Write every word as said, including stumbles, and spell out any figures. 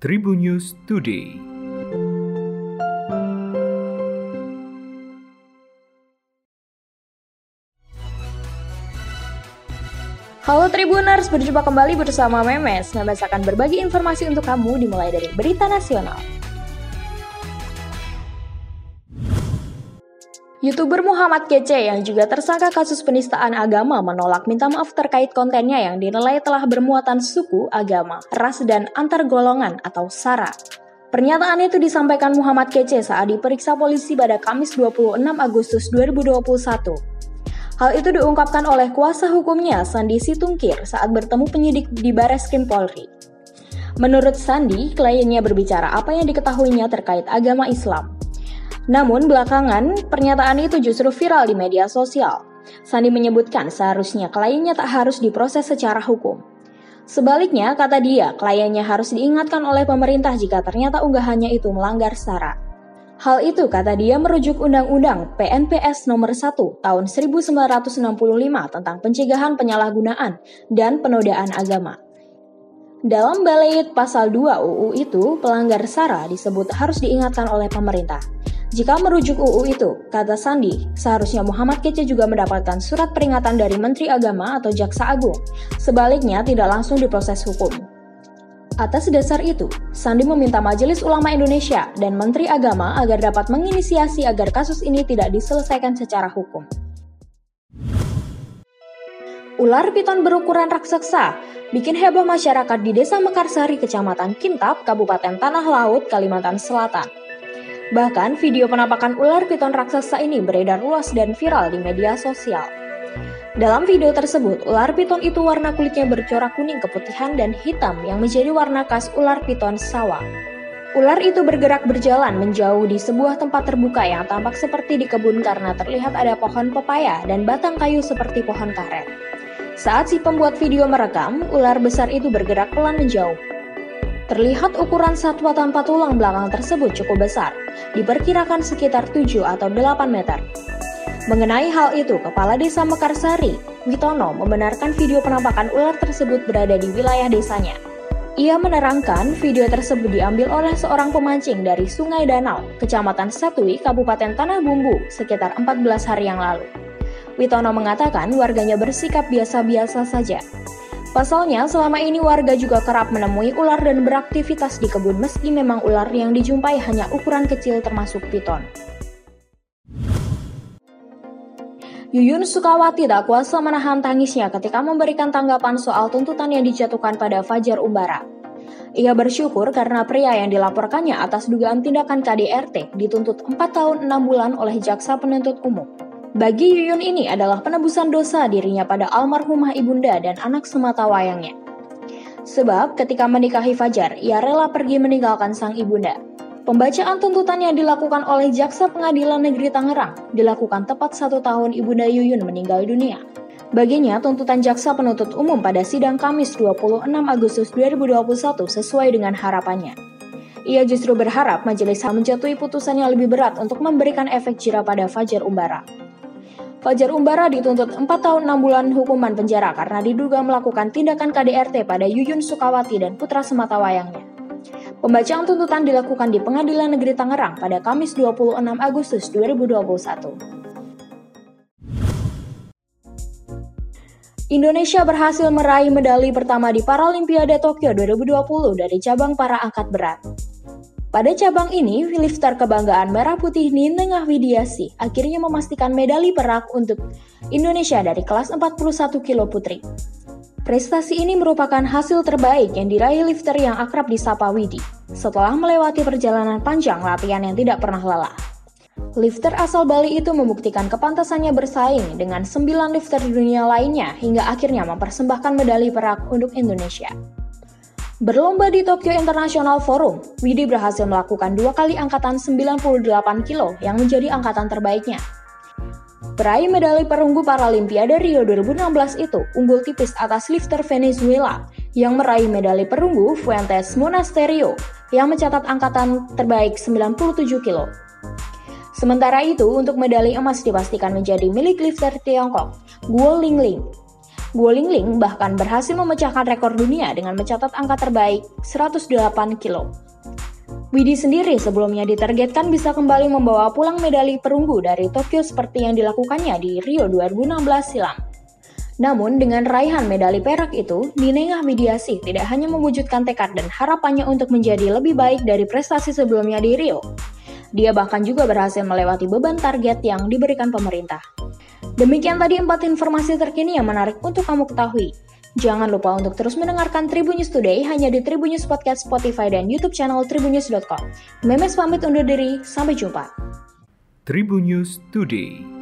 Tribunnews Today. Halo Tribuners, berjumpa kembali bersama Memes. Memes akan berbagi informasi untuk kamu dimulai dari berita nasional. YouTuber Muhammad Kece yang juga tersangka kasus penistaan agama menolak minta maaf terkait kontennya yang dinilai telah bermuatan suku, agama, ras, dan antar golongan atau SARA. Pernyataan itu disampaikan Muhammad Kece saat diperiksa polisi pada Kamis dua puluh enam Agustus dua ribu dua puluh satu. Hal itu diungkapkan oleh kuasa hukumnya, Sandi Situngkir, saat bertemu penyidik di Bareskrim Polri. Menurut Sandi, kliennya berbicara apa yang diketahuinya terkait agama Islam. Namun belakangan, pernyataan itu justru viral di media sosial. Sandi menyebutkan seharusnya kliennya tak harus diproses secara hukum. Sebaliknya, kata dia, kliennya harus diingatkan oleh pemerintah jika ternyata unggahannya itu melanggar SARA. Hal itu, kata dia, merujuk Undang-Undang P N P S Nomor satu Tahun seribu sembilan ratus enam puluh lima tentang pencegahan penyalahgunaan dan penodaan agama. Dalam Baleit Pasal dua U U itu, pelanggar SARA disebut harus diingatkan oleh pemerintah. Jika merujuk U U itu, kata Sandi, seharusnya Muhammad Kece juga mendapatkan surat peringatan dari Menteri Agama atau Jaksa Agung. Sebaliknya, tidak langsung diproses hukum. Atas dasar itu, Sandi meminta Majelis Ulama Indonesia dan Menteri Agama agar dapat menginisiasi agar kasus ini tidak diselesaikan secara hukum. Ular piton berukuran raksasa bikin heboh masyarakat di Desa Mekarsari, Kecamatan Kintap, Kabupaten Tanah Laut, Kalimantan Selatan. Bahkan, video penampakan ular piton raksasa ini beredar luas dan viral di media sosial. Dalam video tersebut, ular piton itu warna kulitnya bercorak kuning, keputihan, dan hitam yang menjadi warna khas ular piton sawah. Ular itu bergerak berjalan menjauh di sebuah tempat terbuka yang tampak seperti di kebun karena terlihat ada pohon pepaya dan batang kayu seperti pohon karet. Saat si pembuat video merekam, ular besar itu bergerak pelan menjauh. Terlihat ukuran satwa tanpa tulang belakang tersebut cukup besar, diperkirakan sekitar tujuh atau delapan meter. Mengenai hal itu, Kepala Desa Mekarsari, Witono, membenarkan video penampakan ular tersebut berada di wilayah desanya. Ia menerangkan video tersebut diambil oleh seorang pemancing dari Sungai Danau, Kecamatan Satui, Kabupaten Tanah Bumbu, sekitar empat belas hari yang lalu. Witono mengatakan warganya bersikap biasa-biasa saja. Pasalnya, selama ini warga juga kerap menemui ular dan beraktivitas di kebun meski memang ular yang dijumpai hanya ukuran kecil termasuk piton. Yuyun Sukawati tak kuasa menahan tangisnya ketika memberikan tanggapan soal tuntutan yang dijatuhkan pada Fajar Umbara. Ia bersyukur karena pria yang dilaporkannya atas dugaan tindakan K D R T dituntut empat tahun enam bulan oleh Jaksa Penuntut Umum. Bagi Yuyun ini adalah penebusan dosa dirinya pada almarhumah ibunda dan anak sematawayangnya. Sebab ketika menikahi Fajar, ia rela pergi meninggalkan sang ibunda. Pembacaan tuntutan yang dilakukan oleh Jaksa Pengadilan Negeri Tangerang dilakukan tepat satu tahun ibunda Yuyun meninggal dunia. Baginya, tuntutan Jaksa Penuntut Umum pada sidang Kamis dua puluh enam Agustus dua ribu dua puluh satu sesuai dengan harapannya. Ia justru berharap Majelis H A M menjatuhi putusan yang lebih berat untuk memberikan efek jera pada Fajar Umbara. Fajar Umbara dituntut empat tahun enam bulan hukuman penjara karena diduga melakukan tindakan K D R T pada Yuyun Sukawati dan putra sematawayangnya. Pembacaan tuntutan dilakukan di Pengadilan Negeri Tangerang pada Kamis dua puluh enam Agustus dua ribu dua puluh satu. Indonesia berhasil meraih medali pertama di Paralimpiade Tokyo dua ribu dua puluh dari cabang para angkat berat. Pada cabang ini, lifter kebanggaan merah putih Ni Nengah Widiasih akhirnya memastikan medali perak untuk Indonesia dari kelas empat puluh satu kilo putri. Prestasi ini merupakan hasil terbaik yang diraih lifter yang akrab disapa Widi, setelah melewati perjalanan panjang latihan yang tidak pernah lelah. Lifter asal Bali itu membuktikan kepantasannya bersaing dengan sembilan lifter dunia lainnya hingga akhirnya mempersembahkan medali perak untuk Indonesia. Berlomba di Tokyo International Forum, Widi berhasil melakukan dua kali angkatan sembilan puluh delapan kilo yang menjadi angkatan terbaiknya. Peraih medali perunggu Paralimpiade Rio dua ribu enam belas itu unggul tipis atas lifter Venezuela yang meraih medali perunggu Fuentes Monasterio yang mencatat angkatan terbaik sembilan puluh tujuh kilo. Sementara itu, untuk medali emas dipastikan menjadi milik lifter Tiongkok, Guo Lingling. Guo Lingling bahkan berhasil memecahkan rekor dunia dengan mencatat angka terbaik seratus delapan kilo. Widi sendiri sebelumnya ditargetkan bisa kembali membawa pulang medali perunggu dari Tokyo seperti yang dilakukannya di Rio dua ribu enam belas silam. Namun dengan raihan medali perak itu, Ni Nengah Widiasih tidak hanya mewujudkan tekad dan harapannya untuk menjadi lebih baik dari prestasi sebelumnya di Rio. Dia bahkan juga berhasil melewati beban target yang diberikan pemerintah. Demikian tadi empat informasi terkini yang menarik untuk kamu ketahui. Jangan lupa untuk terus mendengarkan Tribunnews Today hanya di Tribunnews Podcast Spotify dan YouTube channel tribunnews dot com. Memes pamit undur diri, sampai jumpa. Tribunnews Today.